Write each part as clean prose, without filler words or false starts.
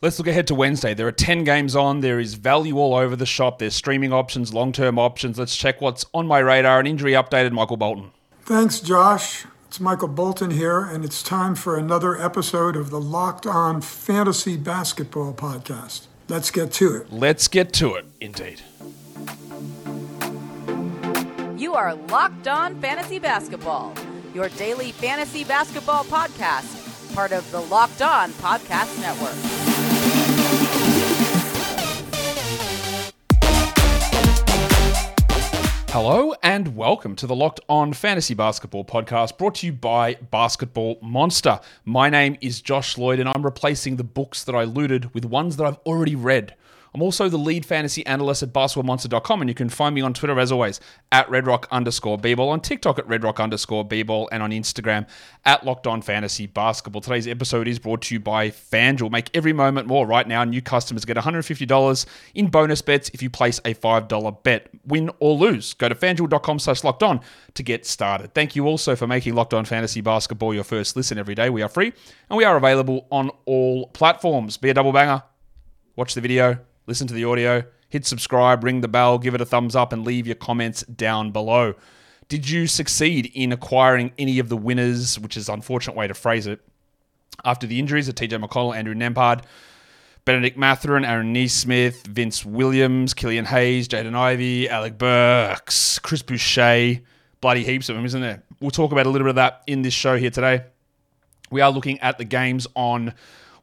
Let's look ahead to Wednesday. There are 10 games on. There is value all over the shop. There's streaming options, long-term options. Let's check what's on my radar. An injury updated, Michael Bolton. Thanks, Josh. It's Michael Bolton here, and it's time for another episode of the Locked On Fantasy Basketball Podcast. Let's get to it. Let's get to it, indeed. You are Locked On Fantasy Basketball, your daily fantasy basketball podcast, part of the Locked On Podcast Network. Hello and welcome to the Locked On Fantasy Basketball Podcast, brought to you by Basketball Monster. My name is Josh Lloyd, and I'm replacing the books that I looted with ones that I've already read. I'm also the lead fantasy analyst at basketballmonster.com, and you can find me on Twitter, as always, at @RedRock_Bball, on TikTok at @RedRock_Bball, and on Instagram at Locked On Fantasy Basketball. Today's episode is brought to you by FanDuel. Make every moment more. Right now, new customers get $150 in bonus bets if you place a $5 bet. Win or lose. Go to FanDuel.com/LockedOn to get started. Thank you also for making Locked On Fantasy Basketball your first listen every day. We are free, and we are available on all platforms. Be a double banger. Watch the video. Listen to the audio, hit subscribe, ring the bell, give it a thumbs up, and leave your comments down below. Did you succeed in acquiring any of the winners, which is an unfortunate way to phrase it, after the injuries of TJ McConnell, Andrew Nembhard, Bennedict Mathurin, Aaron Nesmith, Vince Williams, Killian Hayes, Jaden Ivey, Alec Burks, Chris Boucher, bloody heaps of them, isn't there? We'll talk about a little bit of that in this show here today. We are looking at the games on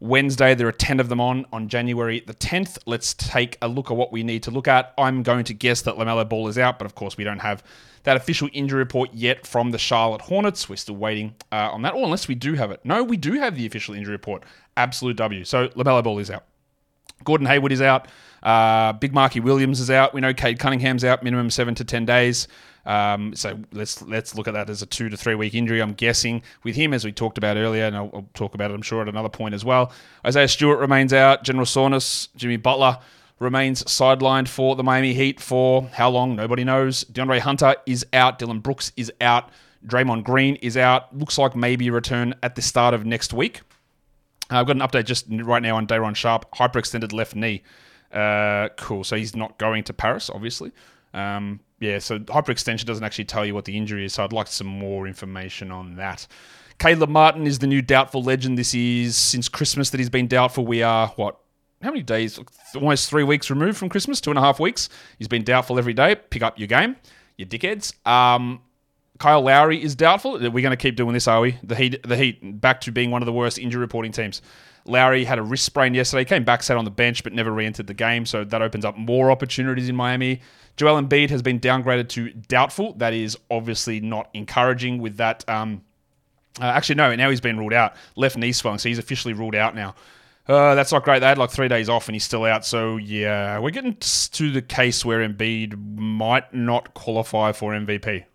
Wednesday. There are 10 of them on January the 10th. Let's take a look at what we need to look at. I'm going to guess that LaMelo Ball is out, but of course we don't have that official injury report yet from the Charlotte Hornets. We're still waiting on that, or unless we do have it. No, we do have the official injury report. Absolute W. So LaMelo Ball is out. Gordon Hayward is out. Big Marky Williams is out. We know Cade Cunningham's out, minimum 7 to 10 days. So let's look at that as a 2 to 3 week injury, I'm guessing, with him, as we talked about earlier, and I'll talk about it, I'm sure, at another point as well. Isaiah Stewart remains out. General soreness. Jimmy Butler remains sidelined for the Miami Heat for how long? Nobody knows. DeAndre Hunter is out. Dylan Brooks is out. Draymond Green is out. Looks like maybe a return at the start of next week. I've got an update just right now on Day'Ron Sharp, hyperextended left knee. Cool. So he's not going to Paris, obviously. Yeah, so hyperextension doesn't actually tell you what the injury is, so I'd like some more information on that. Caleb Martin is the new doubtful legend. This is since Christmas that he's been doubtful. We are, how many days? Almost 3 weeks removed from Christmas, 2.5 weeks. He's been doubtful every day. Pick up your game, you dickheads. Kyle Lowry is doubtful. We're going to keep doing this, are we? The Heat, back to being one of the worst injury reporting teams. Lowry had a wrist sprain yesterday, came back, sat on the bench, but never re-entered the game, so that opens up more opportunities in Miami. Joel Embiid has been downgraded to doubtful. That is obviously not encouraging with that. Now he's been ruled out. Left knee swung, so he's officially ruled out now. That's not great. They had like 3 days off and he's still out. So, yeah, we're getting to the case where Embiid might not qualify for MVP.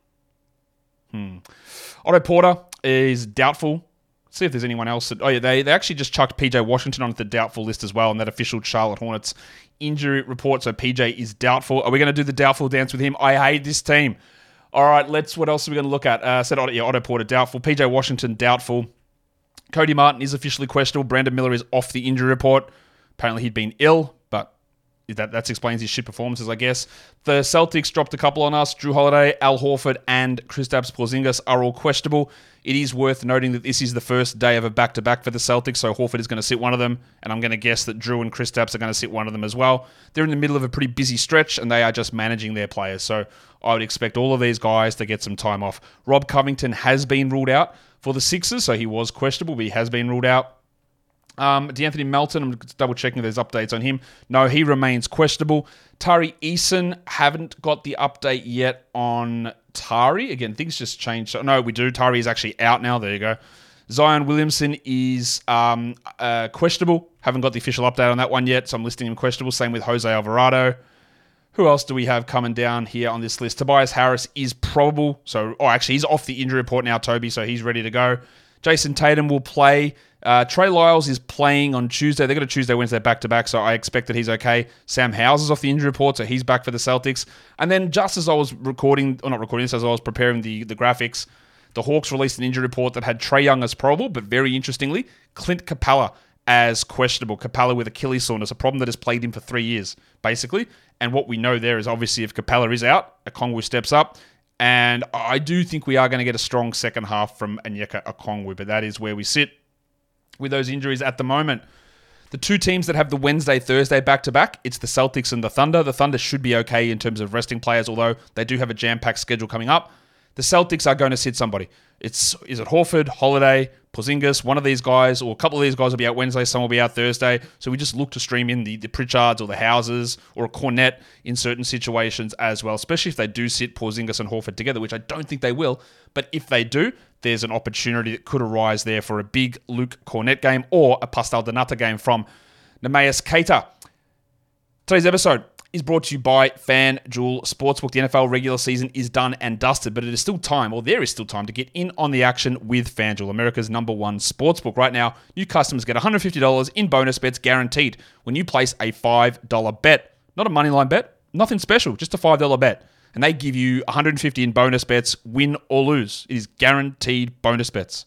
Otto Porter is doubtful. Let's see if there's anyone else. They actually just chucked PJ Washington onto the doubtful list as well in that official Charlotte Hornets injury report. So PJ is doubtful. Are we going to do the doubtful dance with him? I hate this team. All right, what else are we going to look at? Otto Porter doubtful. PJ Washington doubtful. Cody Martin is officially questionable. Brandon Miller is off the injury report. Apparently he'd been ill, but that explains his shit performances, I guess. The Celtics dropped a couple on us. Jrue Holiday, Al Horford, and Kristaps Porzingis are all questionable. It is worth noting that this is the first day of a back-to-back for the Celtics, so Horford is going to sit one of them, and I'm going to guess that Jrue and Kristaps are going to sit one of them as well. They're in the middle of a pretty busy stretch, and they are just managing their players, so I would expect all of these guys to get some time off. Rob Covington has been ruled out for the Sixers, so he was questionable, but he has been ruled out. De'Anthony Melton, I'm double-checking there's updates on him. No, he remains questionable. Tari Eason, haven't got the update yet on Tari. Again, things just changed. No, we do. Tari is actually out now. There you go. Zion Williamson is questionable. Haven't got the official update on that one yet, so I'm listing him questionable. Same with Jose Alvarado. Who else do we have coming down here on this list? Tobias Harris is probable. Actually, he's off the injury report now, Toby, so he's ready to go. Jason Tatum will play. Trey Lyles is playing on Tuesday. They've got a Tuesday, Wednesday back-to-back, so I expect that he's okay. Sam Howes is off the injury report, so he's back for the Celtics. And then just as I was as I was preparing the graphics, the Hawks released an injury report that had Trae Young as probable, but very interestingly, Clint Capella as questionable. Capella with Achilles soreness, a problem that has plagued him for 3 years, basically. And what we know there is obviously if Capella is out, Okongwu steps up. And I do think we are going to get a strong second half from Onyeka Okongwu, but that is where we sit with those injuries at the moment. The two teams that have the Wednesday-Thursday back-to-back, it's the Celtics and the Thunder. The Thunder should be okay in terms of resting players, although they do have a jam-packed schedule coming up. The Celtics are going to sit somebody. Is it Horford, Holiday, Porzingis, one of these guys, or a couple of these guys will be out Wednesday, some will be out Thursday. So we just look to stream in the Pritchards or the Houses or a Cornette in certain situations as well, especially if they do sit Porzingis and Horford together, which I don't think they will. But if they do, there's an opportunity that could arise there for a big Luke Cornette game or a Pascal Donata game from Nemeas Keita. Today's episode is brought to you by FanDuel Sportsbook. The NFL regular season is done and dusted, but there is still time to get in on the action with FanDuel, America's #1 sportsbook. Right now, new customers get $150 in bonus bets guaranteed when you place a $5 bet. Not a moneyline bet, nothing special, just a $5 bet. And they give you $150 in bonus bets, win or lose. It is guaranteed bonus bets.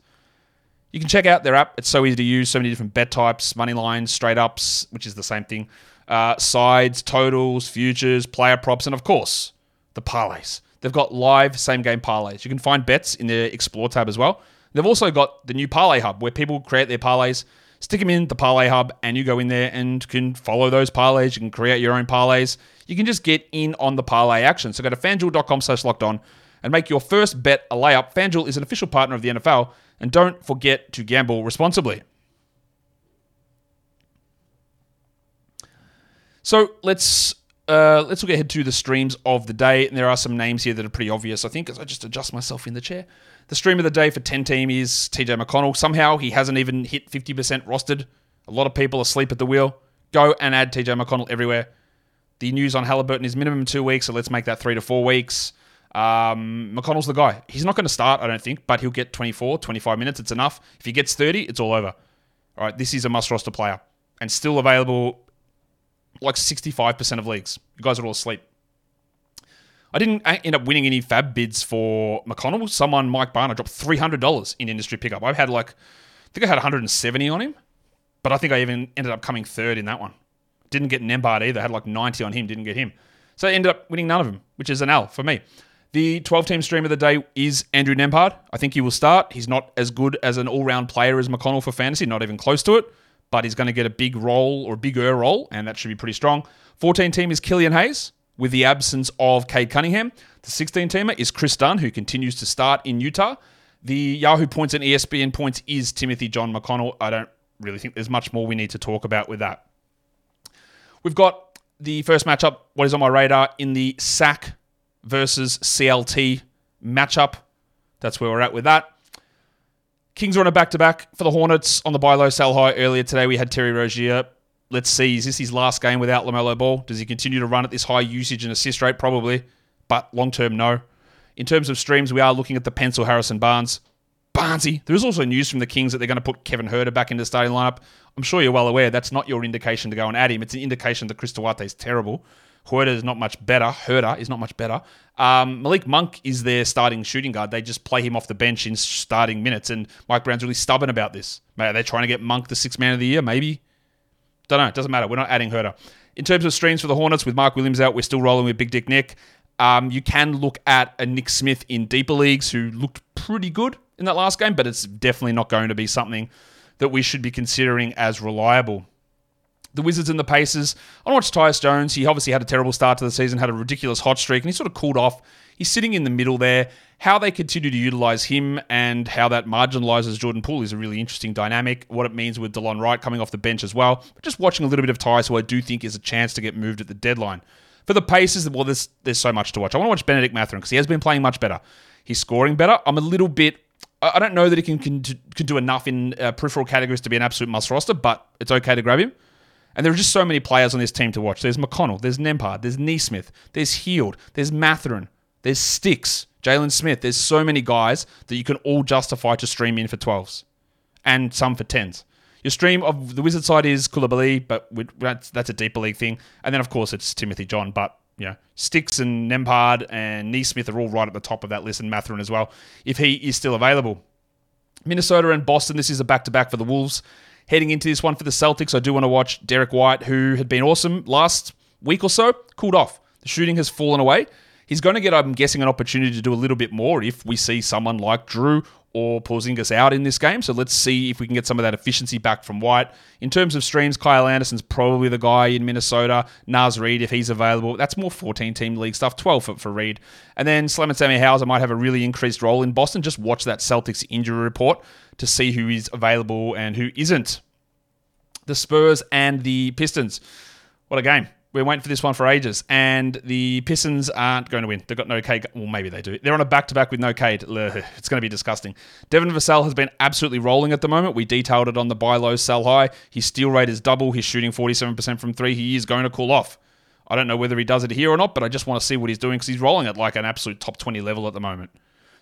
You can check out their app. It's so easy to use. So many different bet types, money lines, straight ups, which is the same thing. Sides, totals, futures, player props, and of course, the parlays. They've got live same-game parlays. You can find bets in their Explore tab as well. They've also got the new Parlay Hub, where people create their parlays, stick them in the Parlay Hub, and you go in there and can follow those parlays. You can create your own parlays. You can just get in on the parlay action. So go to FanDuel.com/LockedOn and make your first bet a layup. FanDuel is an official partner of the NFL, and don't forget to gamble responsibly. So let's look ahead to the streams of the day. And there are some names here that are pretty obvious, I think, as I just adjust myself in the chair. The stream of the day for 10 team is TJ McConnell. Somehow he hasn't even hit 50% rostered. A lot of people asleep at the wheel. Go and add TJ McConnell everywhere. The news on Halliburton is minimum 2 weeks, so let's make that 3 to 4 weeks. McConnell's the guy. He's not going to start, I don't think, but he'll get 24, 25 minutes. It's enough. If he gets 30, it's all over. All right, this is a must-roster player and still available like 65% of leagues. You guys are all asleep. I didn't end up winning any fab bids for McConnell. Someone, Mike Barner, dropped $300 in industry pickup. I think I had 170 on him, but I think I even ended up coming third in that one. Didn't get Nembhard either. I had like 90 on him, didn't get him. So I ended up winning none of them, which is an L for me. The 12-team stream of the day is Andrew Nembhard. I think he will start. He's not as good as an all-round player as McConnell for fantasy, not even close to it. But he's going to get a big role or a bigger role, and that should be pretty strong. 14-team is Killian Hayes with the absence of Cade Cunningham. The 16-teamer is Chris Dunn, who continues to start in Utah. The Yahoo points and ESPN points is Timothy John McConnell. I don't really think there's much more we need to talk about with that. We've got the first matchup, what is on my radar, in the SAC versus CLT matchup. That's where we're at with that. Kings are on a back-to-back for the Hornets on the buy low, sell high. Earlier today, we had Terry Rozier. Let's see, is this his last game without LaMelo Ball? Does he continue to run at this high usage and assist rate? Probably, but long-term, no. In terms of streams, we are looking at the pencil Harrison Barnes. Barnesy. There is also news from the Kings that they're going to put Kevin Huerter back into the starting lineup. I'm sure you're well aware that's not your indication to go and add him. It's an indication that Chris Duarte is terrible. Huerter is not much better. Malik Monk is their starting shooting guard. They just play him off the bench in starting minutes, and Mike Brown's really stubborn about this. Are they trying to get Monk the sixth man of the year? Maybe. Don't know. It doesn't matter. We're not adding Huerter. In terms of streams for the Hornets, with Mark Williams out, we're still rolling with Big Dick Nick. You can look at a Nick Smith in deeper leagues who looked pretty good in that last game, but it's definitely not going to be something that we should be considering as reliable. The Wizards and the Pacers. I watched Tyus Jones. He obviously had a terrible start to the season, had a ridiculous hot streak, and he sort of cooled off. He's sitting in the middle there. How they continue to utilize him and how that marginalizes Jordan Poole is a really interesting dynamic. What it means with DeLon Wright coming off the bench as well. But just watching a little bit of Tyus, who I do think is a chance to get moved at the deadline. For the Pacers, well, there's so much to watch. I want to watch Bennedict Mathurin because he has been playing much better. He's scoring better. I'm a little bit... I don't know that he can do enough in peripheral categories to be an absolute must roster, but it's okay to grab him. And there are just so many players on this team to watch. There's McConnell, there's Nembhard, there's Nesmith, there's Heald, there's Mathurin, there's Sticks, Jalen Smith. There's so many guys that you can all justify to stream in for 12s and some for 10s. Your stream of the Wizard side is Koulibaly, but that's a deeper league thing. And then, of course, it's Timothy John, but... Yeah, Sticks and Nembhard and Nesmith are all right at the top of that list, and Mathurin as well, if he is still available. Minnesota and Boston, this is a back-to-back for the Wolves. heading into this one for the Celtics. I do want to watch Derek White, who had been awesome last week or so, cooled off. The shooting has fallen away. He's going to get, I'm guessing, an opportunity to do a little bit more if we see someone like Drew or Porzingis out in this game. So let's see if we can get some of that efficiency back from White. In terms of streams, Kyle Anderson's probably the guy in Minnesota. Naz Reid, if he's available. That's more 14-team league stuff, 12 for Reid. And then Slam and Sammy Hauser might have a really increased role in Boston. Just watch that Celtics injury report to see who is available and who isn't. The Spurs and the Pistons. What a game. We're waiting for this one for ages, and the Pistons aren't going to win. They've got no Cade. Well, maybe they do. They're on a back-to-back with no Cade. It's going to be disgusting. Devin Vassell has been absolutely rolling at the moment. We detailed it on the buy low, sell high. His steal rate is double. He's shooting 47% from three. He is going to cool off. I don't know whether he does it here or not, but I just want to see what he's doing because he's rolling at like an absolute top 20 level at the moment.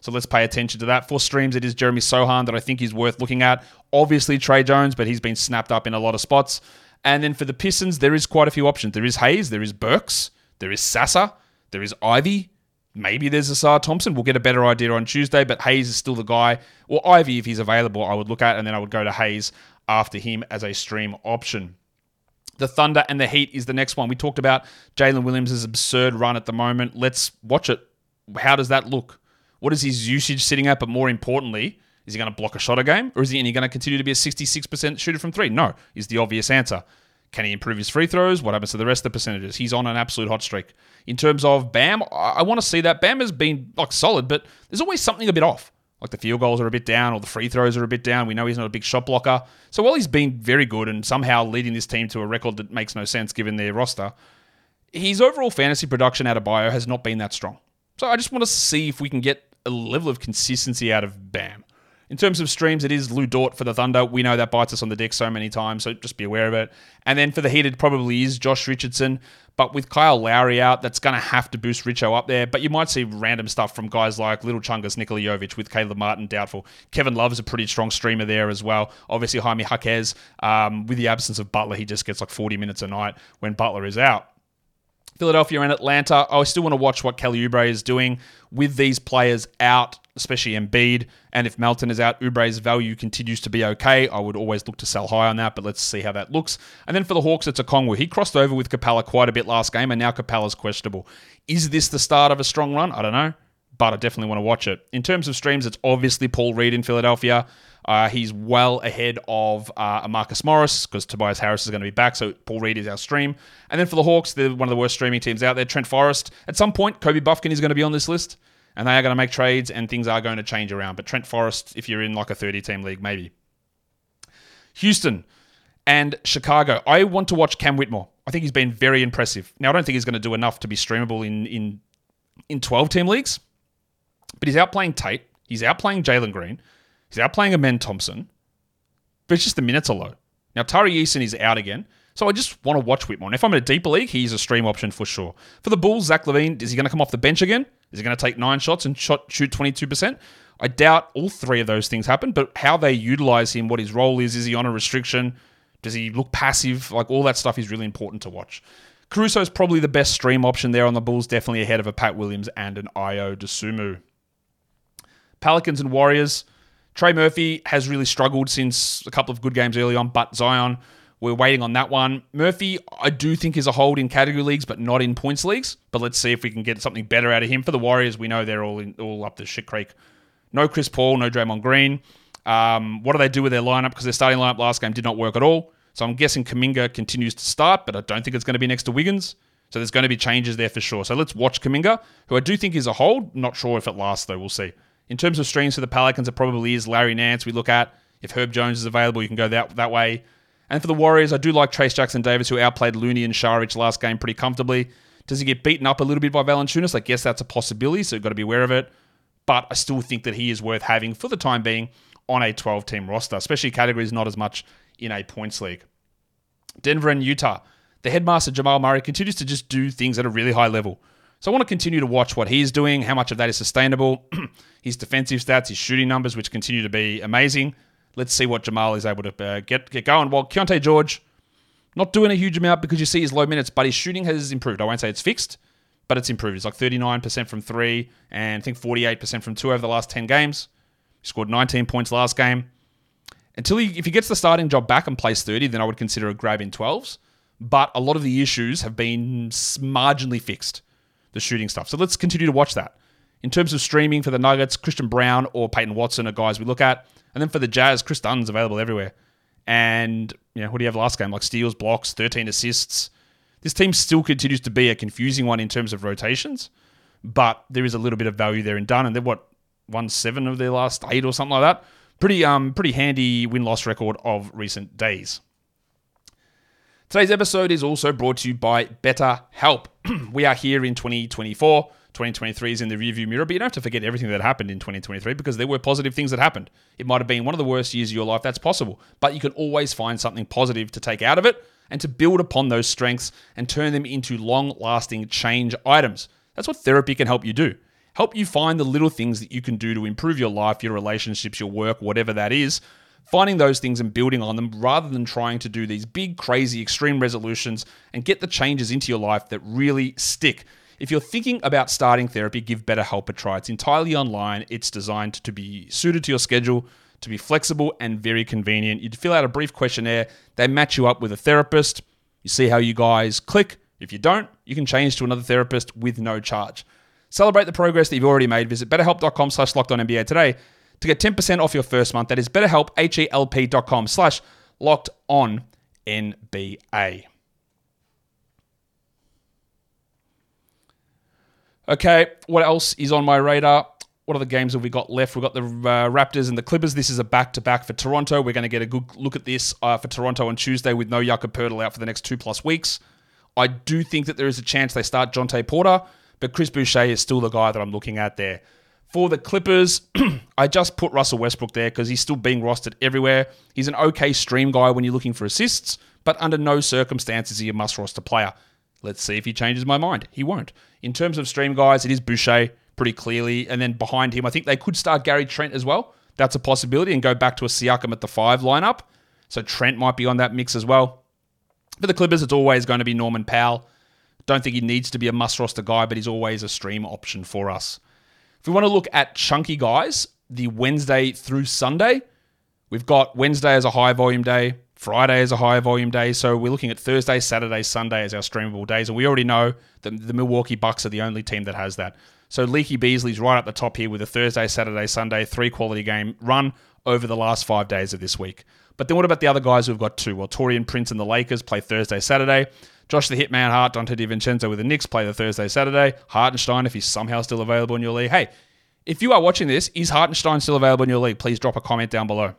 So let's pay attention to that. For streams, it is Jeremy Sohan that I think is worth looking at. Obviously, Trey Jones, but he's been snapped up in a lot of spots. And then for the Pistons, there is quite a few options. There is Hayes, there is Burks, there is Sasser, there is Ivy. Maybe there's Isaiah Thompson. We'll get a better idea on Tuesday, but Hayes is still the guy. Or Ivy, if he's available, I would look at, and then I would go to Hayes after him as a stream option. The Thunder and the Heat is the next one. We talked about Jalen Williams' absurd run at the moment. Let's watch it. How does that look? What is his usage sitting at? But more importantly, is he going to block a shot a game? Or is he going to continue to be a 66% shooter from three? No, is the obvious answer. Can he improve his free throws? What happens to the rest of the percentages? He's on an absolute hot streak. In terms of Bam, I want to see that. Bam has been like solid, but there's always something a bit off. Like the field goals are a bit down or the free throws are a bit down. We know he's not a big shot blocker. So while he's been very good and somehow leading this team to a record that makes no sense given their roster, his overall fantasy production out of bio has not been that strong. So I just want to see if we can get a level of consistency out of Bam. In terms of streams, it is Lou Dort for the Thunder. We know that bites us on the dick so many times, so just be aware of it. And then for the Heat, it probably is Josh Richardson. But with Kyle Lowry out, that's going to have to boost Richo up there. But you might see random stuff from guys like Little Chungus, Nikola Jovic, with Caleb Martin doubtful. Kevin Love is a pretty strong streamer there as well. Obviously, Jaime Jaquez, with the absence of Butler, he just gets like 40 minutes a night when Butler is out. Philadelphia and Atlanta. I still want to watch what Kelly Oubre is doing with these players out, especially Embiid. And if Melton is out, Oubre's value continues to be okay. I would always look to sell high on that, but let's see how that looks. And then for the Hawks, it's Okongwu. He crossed over with Capella quite a bit last game, and now Capella's questionable. Is this the start of a strong run? I don't know, but I definitely want to watch it. In terms of streams, it's obviously Paul Reed in Philadelphia. He's well ahead of Marcus Morris because Tobias Harris is going to be back, so Paul Reed is our stream. And then for the Hawks, they're one of the worst streaming teams out there. Trent Forrest. At some point, Kobe Bufkin is going to be on this list, and they are going to make trades, and things are going to change around. But Trent Forrest, if you're in like a 30-team league, maybe. Houston and Chicago. I want to watch Cam Whitmore. I think he's been very impressive. Now, I don't think he's going to do enough to be streamable in 12-team leagues. But he's out playing Tate. He's out playing Jalen Green. He's out playing Amen Thompson. But it's just the minutes are low. Now, Tari Eason is out again. So I just want to watch Whitmore. And if I'm in a deeper league, he's a stream option for sure. For the Bulls, Zach LaVine, is he going to come off the bench again? Is he going to take 9 shots and shoot 22%? I doubt all three of those things happen, but how they utilize him, what his role is he on a restriction? Does he look passive? Like, all that stuff is really important to watch. Caruso's probably the best stream option there on the Bulls, definitely ahead of a Pat Williams and an Ayo Dosunmu. Pelicans and Warriors. Trey Murphy has really struggled since a couple of good games early on, but Zion, we're waiting on that one. Murphy, I do think is a hold in category leagues, but not in points leagues. But let's see if we can get something better out of him. For the Warriors, we know they're all up the shit creek. No Chris Paul, no Draymond Green. What do they do with their lineup? Because their starting lineup last game did not work at all. So I'm guessing Kuminga continues to start, but I don't think it's going to be next to Wiggins. So there's going to be changes there for sure. So let's watch Kuminga, who I do think is a hold. Not sure if it lasts, though. We'll see. In terms of streams for the Pelicans, it probably is Larry Nance we look at. If Herb Jones is available, you can go that way. And for the Warriors, I do like Trace Jackson-Davis, who outplayed Looney and Šarić last game pretty comfortably. Does he get beaten up a little bit by Valanciunas? I guess that's a possibility, so you've got to be aware of it. But I still think that he is worth having, for the time being, on a 12-team roster, especially categories not as much in a points league. Denver and Utah. The headmaster, Jamal Murray, continues to just do things at a really high level. So I want to continue to watch what he's doing, how much of that is sustainable, his defensive stats, his shooting numbers, which continue to be amazing. Let's see what Jamal is able to get going. Well, Keontae George, not doing a huge amount because you see his low minutes, but his shooting has improved. I won't say it's fixed, but it's improved. It's like 39% from three and I think 48% from two over the last 10 games. He scored 19 points last game. If he gets the starting job back and plays 30, then I would consider a grab in 12s. But a lot of the issues have been marginally fixed, the shooting stuff. So let's continue to watch that. In terms of streaming for the Nuggets, Christian Brown or Peyton Watson are guys we look at. And then for the Jazz, Chris Dunn's available everywhere. And what do you have last game? Like steals, blocks, 13 assists. This team still continues to be a confusing one in terms of rotations. But there is a little bit of value there in Dunn. And they've, won 7 of their last 8 or something like that. Pretty handy win-loss record of recent days. Today's episode is also brought to you by BetterHelp. We are here in 2024. 2023 is in the rearview mirror, but you don't have to forget everything that happened in 2023 because there were positive things that happened. It might have been one of the worst years of your life. That's possible. But you can always find something positive to take out of it and to build upon those strengths and turn them into long-lasting change items. That's what therapy can help you do. Help you find the little things that you can do to improve your life, your relationships, your work, whatever that is. Finding those things and building on them rather than trying to do these big, crazy, extreme resolutions and get the changes into your life that really stick. If you're thinking about starting therapy, give BetterHelp a try. It's entirely online. It's designed to be suited to your schedule, to be flexible and very convenient. You fill out a brief questionnaire. They match you up with a therapist. You see how you guys click. If you don't, you can change to another therapist with no charge. Celebrate the progress that you've already made. Visit betterhelp.com/lockedonNBA today to get 10% off your first month. That is betterhelp, help.com/lockedonNBA. Okay, what else is on my radar? What other games have we got left? We've got the Raptors and the Clippers. This is a back-to-back for Toronto. We're going to get a good look at this for Toronto on Tuesday with no Yucca Purtle out for the next 2+ weeks. I do think that there is a chance they start Jonte Porter, but Chris Boucher is still the guy that I'm looking at there. For the Clippers, I just put Russell Westbrook there because he's still being rostered everywhere. He's an okay stream guy when you're looking for assists, but under no circumstances is he a must-roster player. Let's see if he changes my mind. He won't. In terms of stream guys, it is Boucher pretty clearly, and then behind him, I think they could start Gary Trent as well. That's a possibility, and go back to a Siakam at the 5 lineup. So Trent might be on that mix as well. For the Clippers, it's always going to be Norman Powell. Don't think he needs to be a must-roster guy, but he's always a stream option for us. If we want to look at chunky guys, the Wednesday through Sunday, we've got Wednesday as a high-volume day, Friday is a high-volume day, so we're looking at Thursday, Saturday, Sunday as our streamable days, and we already know that the Milwaukee Bucks are the only team that has that. So Leaky Beasley's right up the top here with a Thursday, Saturday, Sunday, 3 quality game run over the last 5 days of this week. But then what about the other guys who've got 2? Well, Taurean Prince and the Lakers play Thursday, Saturday. Josh the Hitman Hart, Dante DiVincenzo with the Knicks play the Thursday, Saturday. Hartenstein, if he's somehow still available in your league. Hey, if you are watching this, is Hartenstein still available in your league? Please drop a comment down below.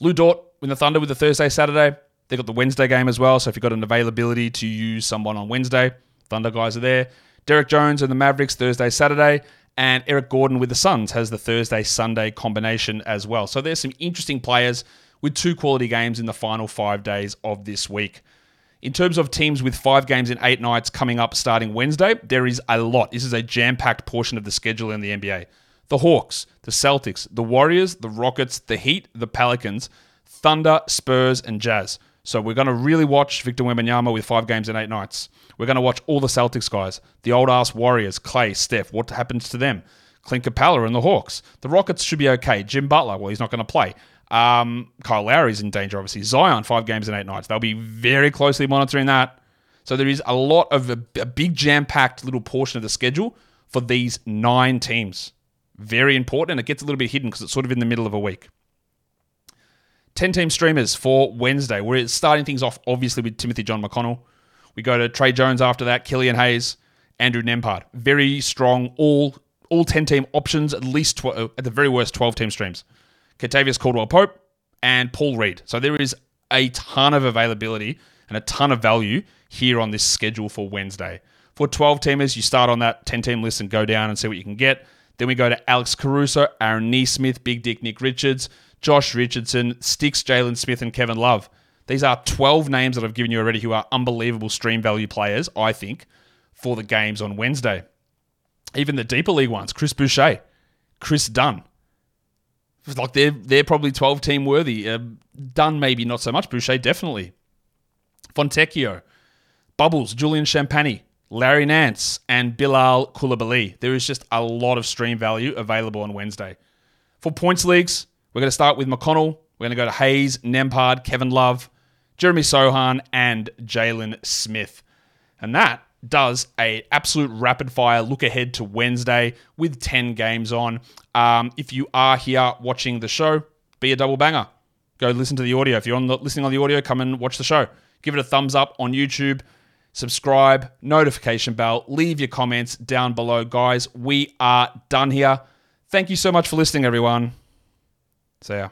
Lou Dort with the Thunder with the Thursday, Saturday. They've got the Wednesday game as well, so if you've got an availability to use someone on Wednesday, Thunder guys are there. Derek Jones and the Mavericks, Thursday, Saturday. And Eric Gordon with the Suns has the Thursday, Sunday combination as well. So there's some interesting players with 2 quality games in the final 5 days of this week. In terms of teams with 5 games in 8 nights coming up starting Wednesday, there is a lot. This is a jam-packed portion of the schedule in the NBA. The Hawks, the Celtics, the Warriors, the Rockets, the Heat, the Pelicans, Thunder, Spurs, and Jazz. So we're going to really watch Victor Wembanyama with 5 games in 8 nights. We're going to watch all the Celtics guys, the old-ass Warriors, Clay, Steph, what happens to them? Clint Capella and the Hawks. The Rockets should be okay. Jim Butler, well, he's not going to play. Kyle Lowry's in danger, obviously. Zion, 5 games in 8 nights. They'll be very closely monitoring that. So there is a lot of a big jam-packed little portion of the schedule for these 9 teams. Very important, and it gets a little bit hidden because it's sort of in the middle of a week. 10-team streamers for Wednesday. We're starting things off, obviously, with Timothy John McConnell. We go to Trey Jones after that, Killian Hayes, Andrew Nembhard. Very strong, all 10-team options, at least, at the very worst, 12-team streams. Kentavious Caldwell-Pope and Paul Reed. So there is a ton of availability and a ton of value here on this schedule for Wednesday. For 12-teamers, you start on that 10-team list and go down and see what you can get. Then we go to Alex Caruso, Aaron Nesmith, Big Dick Nick Richards, Josh Richardson, Sticks, Jalen Smith, and Kevin Love. These are 12 names that I've given you already who are unbelievable stream value players, I think, for the games on Wednesday. Even the deeper league ones, Chris Boucher, Chris Dunn. Like they're probably 12-team worthy. Dunn maybe not so much. Boucher definitely. Fontecchio, Bubbles, Julian Champagny, Larry Nance, and Bilal Koulibaly. There is just a lot of stream value available on Wednesday. For points leagues, we're going to start with McConnell, We're going to go to Hayes, Nembhard, Kevin Love, Jeremy Sohan, and Jalen Smith. And that does a absolute rapid-fire look ahead to Wednesday with 10 games on. If you are here watching the show, be a double banger. Go listen to the audio. If you're not listening on the audio, come and watch the show. Give it a thumbs up on YouTube. Subscribe, notification bell, leave your comments down below. Guys, we are done here. Thank you so much for listening, everyone. See ya.